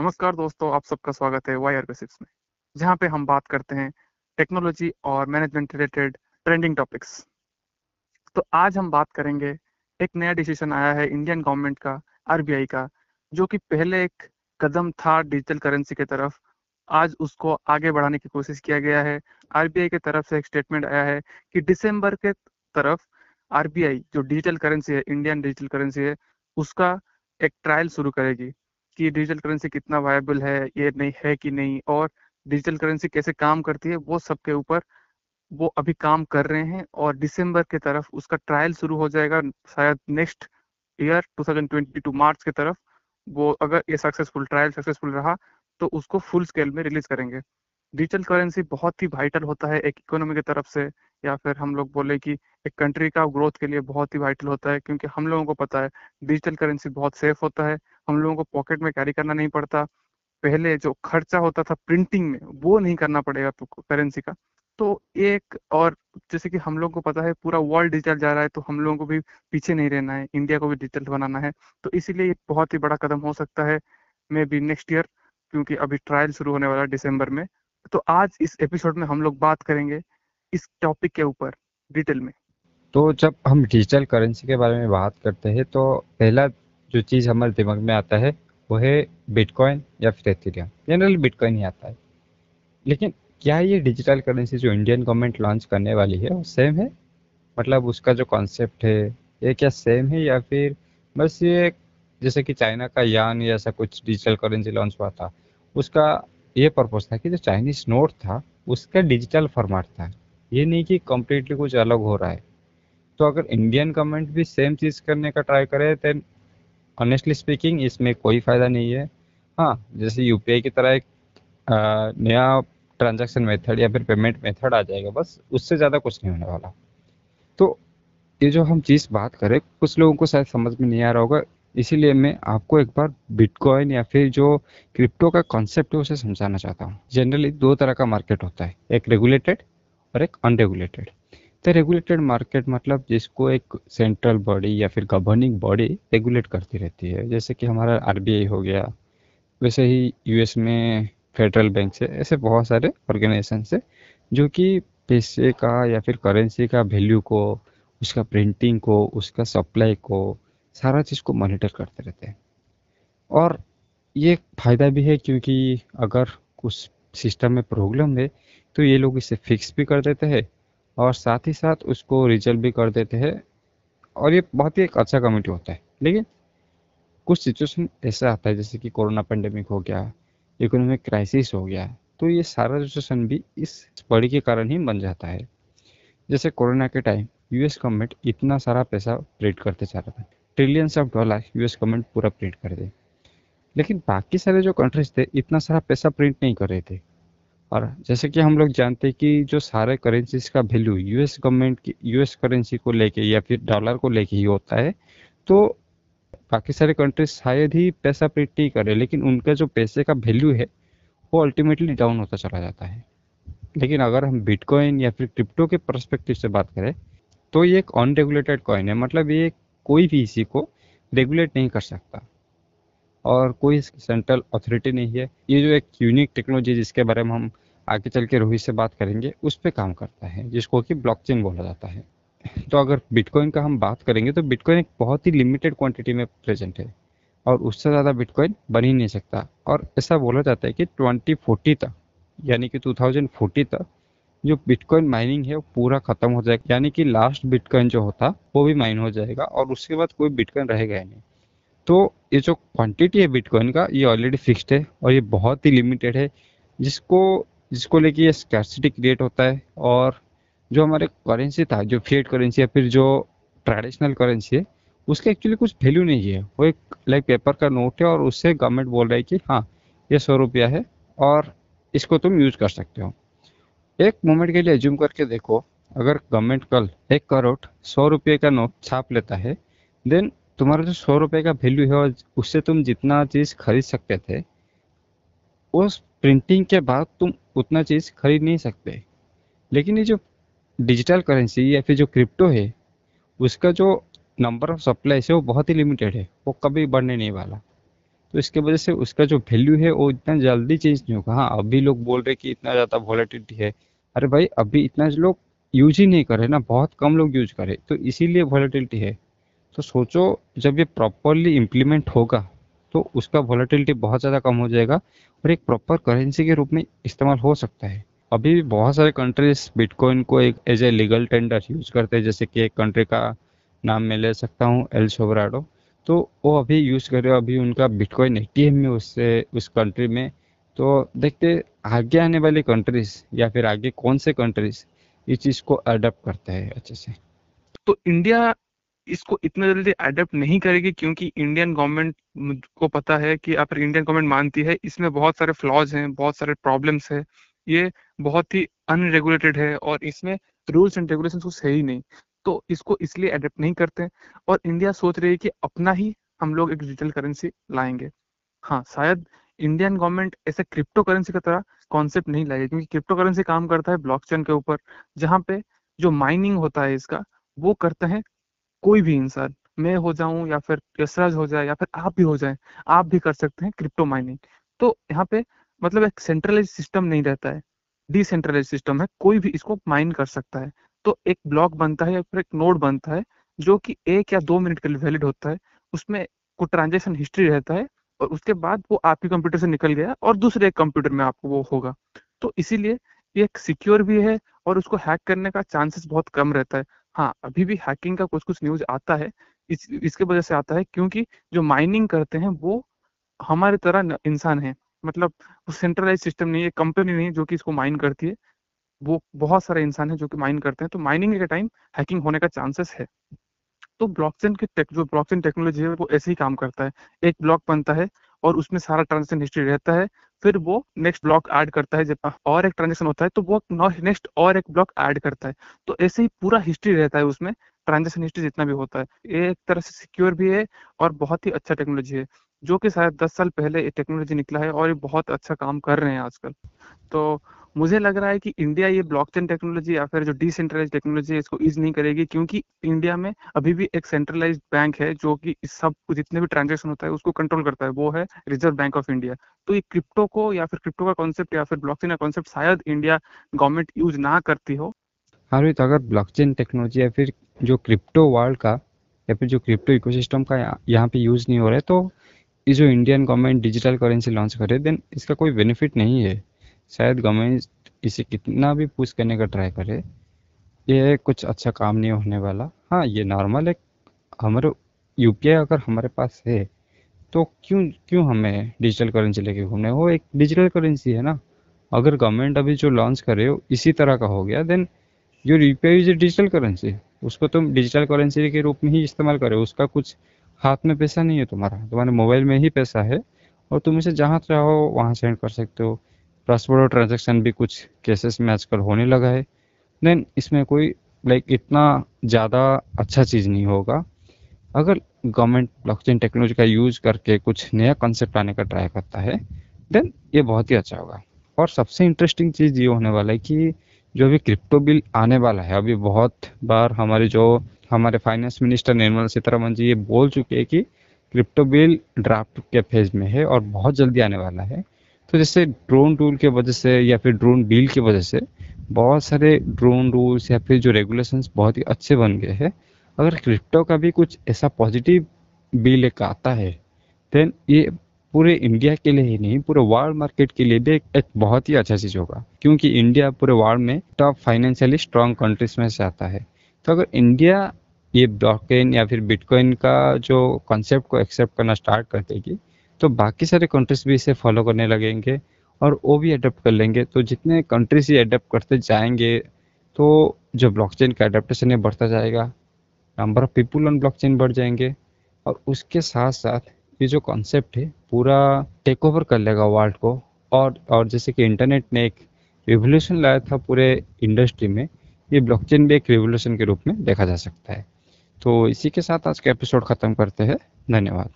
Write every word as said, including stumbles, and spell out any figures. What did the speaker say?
नमस्कार दोस्तों, आप सबका स्वागत है वाई आरबी सिक्स में, जहां पे हम बात करते हैं टेक्नोलॉजी और मैनेजमेंट रिलेटेड ट्रेंडिंग टॉपिक्स। तो आज हम बात करेंगे, एक नया डिसीजन आया है इंडियन गवर्नमेंट का, आरबीआई का, जो कि पहले एक कदम था डिजिटल करेंसी की तरफ, आज उसको आगे बढ़ाने की कोशिश किया गया है। आरबीआई की तरफ से एक स्टेटमेंट आया है कि दिसंबर के तरफ आरबीआई जो डिजिटल करेंसी है, इंडियन डिजिटल करेंसी है, उसका एक ट्रायल शुरू करेगी कि डिजिटल करेंसी कितना वायबल है, ये नहीं है कि नहीं, और डिजिटल करेंसी कैसे काम करती है, वो सबके ऊपर वो अभी काम कर रहे हैं। और दिसंबर के तरफ उसका ट्रायल शुरू हो जाएगा, शायद नेक्स्ट ईयर दो हज़ार बाईस मार्च के तरफ। वो अगर ये सक्सेसफुल ट्रायल सक्सेसफुल रहा तो उसको फुल स्केल में रिलीज करेंगे। डिजिटल करेंसी बहुत ही वाइटल होता है एक इकोनॉमी की तरफ से, या फिर हम लोग बोले कि एक कंट्री का ग्रोथ के लिए बहुत ही वाइटल होता है, क्योंकि हम लोगों को पता है डिजिटल करेंसी बहुत सेफ होता है, हम लोगों को पॉकेट में कैरी करना नहीं पड़ता। पहले जो खर्चा होता था प्रिंटिंग में, वो नहीं करना पड़ेगा करेंसी का। तो एक और जैसे कि हम लोगों को पता है पूरा वर्ल्ड डिजिटल जा रहा है, तो हम लोगों को भी पीछे नहीं रहना है, इंडिया को भी डिजिटल बनाना है। तो इसीलिए ये बहुत ही बड़ा कदम हो सकता है मे बी नेक्स्ट ईयर, क्योंकि अभी ट्रायल शुरू होने वाला है दिसंबर में। तो आज इस एपिसोड में हम लोग बात करेंगे इस टॉपिक के ऊपर डिटेल में। तो जब हम डिजिटल करेंसी के बारे में बात करते हैं तो पहला जो चीज़ हमारे दिमाग में आता है वो है बिटकॉइन या फिर एथेरियम। जनरली बिटकॉइन ही आता है, लेकिन क्या ये डिजिटल करेंसी जो इंडियन गवर्नमेंट लॉन्च करने वाली है वो सेम है? मतलब उसका जो कॉन्सेप्ट है ये क्या सेम है, या फिर बस ये जैसे कि चाइना का यान या ऐसा कुछ डिजिटल करेंसी लॉन्च हुआ था, उसका ये पर्पज़ था कि जो चाइनीज नोट था उसका डिजिटल फॉर्मेट था, ये नहीं कि कम्प्लीटली कुछ अलग हो रहा है। तो अगर इंडियन गवर्नमेंट भी सेम चीज़ करने का ट्राई करे तो ऑनेस्टली स्पीकिंग इसमें कोई फ़ायदा नहीं है। हाँ, जैसे यूपीआई की तरह एक आ, नया ट्रांजैक्शन मेथड या फिर पेमेंट मेथड आ जाएगा, बस उससे ज़्यादा कुछ नहीं होने वाला। तो ये जो हम चीज़ बात करें, कुछ लोगों को शायद समझ में नहीं आ रहा होगा, इसीलिए मैं आपको एक बार बिटकॉइन या फिर जो क्रिप्टो का कॉन्सेप्ट है उसे समझाना चाहता हूँ। जनरली दो तरह का मार्केट होता है, एक रेगुलेटेड और एक अनरेगुलेटेड। तो रेगुलेटेड मार्केट मतलब जिसको एक सेंट्रल बॉडी या फिर गवर्निंग बॉडी रेगुलेट करती रहती है, जैसे कि हमारा आरबीआई हो गया, वैसे ही यूएस में फेडरल बैंक से, ऐसे बहुत सारे ऑर्गेनाइजेशन से जो कि पैसे का या फिर करेंसी का वैल्यू को, उसका प्रिंटिंग को, उसका सप्लाई को, सारा चीज़ को मॉनिटर करते रहते हैं। और ये फ़ायदा भी है क्योंकि अगर कुछ सिस्टम में प्रॉब्लम है तो ये लोग इसे फिक्स भी कर देते हैं और साथ ही साथ उसको रिजल्व भी कर देते हैं, और ये बहुत ही एक अच्छा कम्युनिटी होता है। लेकिन कुछ सिचुएशन ऐसा आता है जैसे कि कोरोना पेंडेमिक हो गया, इकोनॉमिक क्राइसिस हो गया, तो ये सारा सिचुएशन भी इस बड़ी के कारण ही बन जाता है। जैसे कोरोना के टाइम यूएस गवर्नमेंट इतना सारा पैसा प्रिंट करते जा रहा था, trillions of dollar US government पूरा प्रिंट कर दे, लेकिन बाकी सारे जो कंट्रीज थे इतना सारा पैसा प्रिंट नहीं कर रहे थे। और जैसे कि हम लोग जानते हैं कि जो सारे करेंसीज का वैल्यू यूएस गवर्नमेंट की यूएस करेंसी को लेके या फिर डॉलर को लेके ही होता है, तो बाकी सारे कंट्रीज शायद ही पैसा प्रिंट नहीं करे, लेकिन उनका जो पैसे का वैल्यू है वो अल्टीमेटली डाउन होता चला जाता है। लेकिन अगर हम बिटकॉइन या फिर क्रिप्टो के पर्सपेक्टिव से बात करें तो ये एक अनरेगुलेटेड कॉइन है, मतलब ये कोई भी इसी को रेगुलेट नहीं कर सकता और कोई सेंट्रल अथॉरिटी नहीं है। ये जो एक यूनिक टेक्नोलॉजी जिसके बारे में हम आगे चल के रोहित से बात करेंगे उस पे काम करता है, जिसको कि ब्लॉकचेन बोला जाता है। तो अगर बिटकॉइन का हम बात करेंगे तो बिटकॉइन एक बहुत ही लिमिटेड क्वांटिटी में प्रेजेंट है और उससे ज़्यादा बिटकॉइन बन ही नहीं सकता। और ऐसा बोला जाता है कि ट्वेंटी फोर्टी तक, यानी कि टू थाउज़ेंड फोर्टी तक जो बिटकॉइन माइनिंग है वो पूरा ख़त्म हो जाएगा, यानी कि लास्ट बिटकॉइन जो होता वो भी माइन हो जाएगा और उसके बाद कोई बिटकॉइन रहेगा ही नहीं। तो ये जो क्वांटिटी है बिटकॉइन का ये ऑलरेडी फिक्स्ड है और ये बहुत ही लिमिटेड है, जिसको जिसको लेके ये स्कैर्सिटी क्रिएट होता है। और जो हमारे करेंसी था, जो फिएट करेंसी या फिर जो ट्रेडिशनल करेंसी है, उसका एक्चुअली कुछ वैल्यू नहीं है, वो एक लाइक पेपर का नोट है और उससे गवर्नमेंट बोल रहा है कि हाँ ये सौ रुपया है और इसको तुम यूज कर सकते हो। एक मोमेंट के लिए एज्यूम करके देखो, अगर गवर्नमेंट कल एक करोड़ सौ रुपये का नोट छाप लेता है, देन तुम्हारा जो सौ रुपये का वैल्यू है और उससे तुम जितना चीज़ खरीद सकते थे, उस प्रिंटिंग के बाद तुम उतना चीज़ खरीद नहीं सकते। लेकिन ये जो डिजिटल करेंसी या फिर जो क्रिप्टो है उसका जो नंबर ऑफ सप्लाई है वो बहुत ही लिमिटेड है, वो कभी बढ़ने नहीं वाला। तो इसके वजह से उसका जो वैल्यू है वो इतना जल्दी चेंज नहीं होगा। हाँ, अभी लोग बोल रहे कि इतना ज़्यादा वॉलेटिलिटी है, अरे भाई अभी इतना लोग यूज ही नहीं करे ना, बहुत कम लोग यूज करे, तो इसीलिए वॉलेटिलिटी है। तो सोचो जब ये प्रॉपरली इम्प्लीमेंट होगा तो उसका वॉलेटिलिटी बहुत ज़्यादा कम हो जाएगा और एक प्रॉपर करेंसी के रूप में इस्तेमाल हो सकता है। अभी भी बहुत सारे कंट्रीज बिटकॉइन को एक as a legal tender use करते हैं, जैसे कि एक कंट्री का नाम मैं ले सकता हूँ एल सोवराडो, तो वो अभी यूज़ कर रहे हो, अभी उनका बिटकॉइन एटीएम में उससे उस कंट्री में। तो देखते आगे आने वाली कंट्रीज या फिर आगे कौन से कंट्रीज इस चीज़ को अडॉप्ट करता है अच्छे से। तो इंडिया इसको इतना जल्दी अडॉप्ट नहीं करेगी क्योंकि इंडियन गवर्नमेंट को पता है कि आप इंडियन गवर्नमेंट मानती है इसमें बहुत सारे फ्लॉज हैं, बहुत सारे प्रॉब्लम्स है, ये बहुत ही अनरेगुलेटेड है और इसमें रूल्स एंड रेगुलेशन कुछ है ही नहीं, तो इसको इसलिए अडॉप्ट नहीं करते। और इंडिया सोच रही है कि अपना ही हम लोग एक डिजिटल करेंसी लाएंगे। हाँ, शायद इंडियन गवर्नमेंट ऐसे क्रिप्टो करेंसी की तरह कॉन्सेप्ट नहीं लाएगी क्योंकि क्रिप्टो करेंसी काम करता है ब्लॉकचेन के ऊपर, जहाँ पे जो माइनिंग होता है इसका वो करते हैं कोई भी इंसान, मैं हो जाऊँ या फिर यशराज हो जाए या फिर आप भी हो जाए, आप भी कर सकते हैं क्रिप्टो माइनिंग। तो यहाँ पे मतलब एक सेंट्रलाइज सिस्टम नहीं रहता है, डिसेंट्रलाइज सिस्टम है, कोई भी इसको माइन कर सकता है। तो एक ब्लॉक बनता है या फिर एक नोड बनता है जो कि एक या दो मिनट के लिए वैलिड होता है, उसमें कोई ट्रांजेक्शन हिस्ट्री रहता है और उसके बाद वो आपके कंप्यूटर से निकल गया और दूसरे एक कंप्यूटर में आपको वो होगा। तो इसीलिए ये एक सिक्योर भी है और उसको हैक करने का चांसेस बहुत कम रहता है। हाँ, अभी भी हैकिंग का कुछ कुछ न्यूज आता है, इस इसके वजह से आता है क्योंकि जो माइनिंग करते हैं वो हमारे तरह इंसान है, मतलब वो सेंट्रलाइज सिस्टम नहीं है, कंपनी नहीं है जो कि इसको माइन करती है, वो बहुत सारे इंसान हैं जो कि माइन करते हैं। तो माइनिंग के टाइम हैकिंग होने का चांसेस है। तो ब्लॉकचेन के टेक, जो ब्लॉकचेन टेक्नोलॉजी है वो ऐसे ही काम करता है, एक ब्लॉक बनता है और उसमें सारा ट्रांजेक्शन हिस्ट्री रहता है, फिर वो नेक्स्ट ब्लॉक ऐड करता है, जब और एक ट्रांजेक्शन होता है तो वो नेक्स्ट और एक ब्लॉक ऐड करता है। तो ऐसे ही पूरा हिस्ट्री रहता है उसमें, ट्रांजेक्शन हिस्ट्री जितना भी होता है। ये एक तरह से सिक्योर भी है और बहुत ही अच्छा टेक्नोलॉजी है, जो कि शायद दस साल पहले ये टेक्नोलॉजी निकला है और ये बहुत अच्छा काम कर रहे हैं आजकल। तो मुझे लग रहा है कि इंडिया ये ब्लॉकचेन टेक्नोलॉजी या फिर जो डिसेंट्रलाइज टेक्नोलॉजी है इसको यूज नहीं करेगी क्योंकि इंडिया में अभी भी एक सेंट्रलाइज बैंक है जो कि सब जितने भी ट्रांजेक्शन होता है उसको कंट्रोल करता है, वो है रिजर्व बैंक ऑफ इंडिया। तो ये क्रिप्टो को या फिर क्रिप्टो का कॉन्सेप्ट या फिर ब्लॉकचेन का कॉन्सेप्ट शायद इंडिया गवर्नमेंट यूज ना करती हो। हाँ, अगर ब्लॉकचेन टेक्नोलॉजी या फिर जो क्रिप्टो वर्ल्ड का या फिर जो क्रिप्टो इकोसिस्टम का यहाँ पे यूज नहीं हो रहा है, तो ये जो Indian government digital currency launch करे देन इसका कोई बेनिफिट नहीं है। शायद गवर्नमेंट इसे कितना भी पुश करने का ट्राई करे ये कुछ अच्छा काम नहीं होने वाला। हाँ, ये नॉर्मल एक हमारे यूपीआई अगर हमारे पास है तो क्यों क्यों हमें डिजिटल करेंसी लेके घूमने, वो एक डिजिटल करेंसी है ना। अगर गवर्नमेंट अभी जो लॉन्च करे हो इसी तरह का हो गया देन जो यूपीआई इज डिजिटल करेंसी, उसको तुम डिजिटल करेंसी के रूप में ही इस्तेमाल करो, उसका कुछ हाथ में पैसा नहीं है तुम्हारा, तुम्हारे मोबाइल में ही पैसा है और तुम इसे जहाँ चाहो वहाँ सेंड कर सकते हो। क्रॉस बॉर्डर ट्रांजेक्शन भी कुछ केसेस में आजकल होने लगा है, देन इसमें कोई लाइक इतना ज़्यादा अच्छा चीज़ नहीं होगा। अगर गवर्नमेंट ब्लॉकचेन टेक्नोलॉजी का यूज़ करके कुछ नया कंसेप्ट लाने का ट्राई करता है देन ये बहुत ही अच्छा होगा। और सबसे इंटरेस्टिंग चीज़ ये होने वाला है कि जो अभी क्रिप्टो बिल आने वाला है, अभी बहुत बार हमारे जो हमारे फाइनेंस मिनिस्टर निर्मला सीतारमण जी ये बोल चुके हैं कि क्रिप्टो बिल ड्राफ्ट के फेज में है और बहुत जल्दी आने वाला है। तो जैसे ड्रोन रूल के वजह से या फिर ड्रोन बिल की वजह से बहुत सारे ड्रोन रूल्स या फिर जो रेगुलेशंस बहुत ही अच्छे बन गए हैं। अगर क्रिप्टो का भी कुछ ऐसा पॉजिटिव बिल एक आता है देन ये पूरे इंडिया के लिए ही नहीं पूरे वर्ल्ड मार्केट के लिए भी एक बहुत ही अच्छा चीज़ होगा, क्योंकि इंडिया पूरे वर्ल्ड में टॉप फाइनेंशियली स्ट्रॉन्ग कंट्रीज में से आता है। तो अगर इंडिया ये ब्लॉकचेन या फिर बिटकॉइन का जो कॉन्सेप्ट को एक्सेप्ट करना स्टार्ट कर देगी तो बाकी सारे कंट्रीज भी इसे फॉलो करने लगेंगे और वो भी अडॉप्ट कर लेंगे। तो जितने कंट्रीज ये अडॉप्ट करते जाएंगे तो जो ब्लॉकचेन का अडॉप्टेशन है बढ़ता जाएगा, number of people on blockchain बढ़ जाएंगे और उसके साथ साथ ये जो कॉन्सेप्ट है पूरा टेक ओवर कर लेगा वर्ल्ड को। और और जैसे कि इंटरनेट ने एक रिवोल्यूशन लाया था पूरे इंडस्ट्री में, ये ब्लॉकचेन भी एक रिवोल्यूशन के रूप में देखा जा सकता है। तो इसी के साथ आज का एपिसोड ख़त्म करते हैं। धन्यवाद।